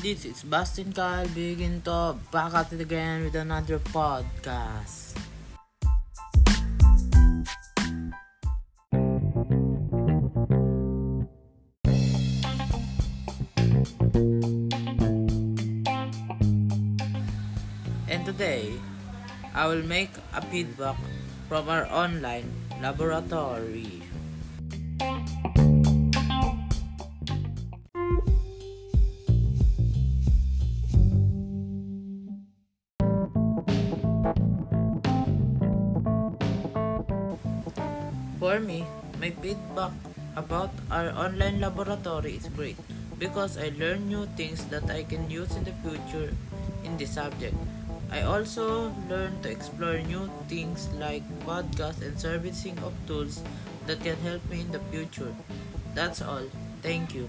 This is Bastin Kyle Begin Top, back at it again with another podcast. And today, I will make a feedback from our online laboratory. For me, my feedback about our online laboratory is great because I learned new things that I can use in the future in this subject. I also learned to explore new things like podcasts and servicing of tools that can help me in the future. That's all. Thank you.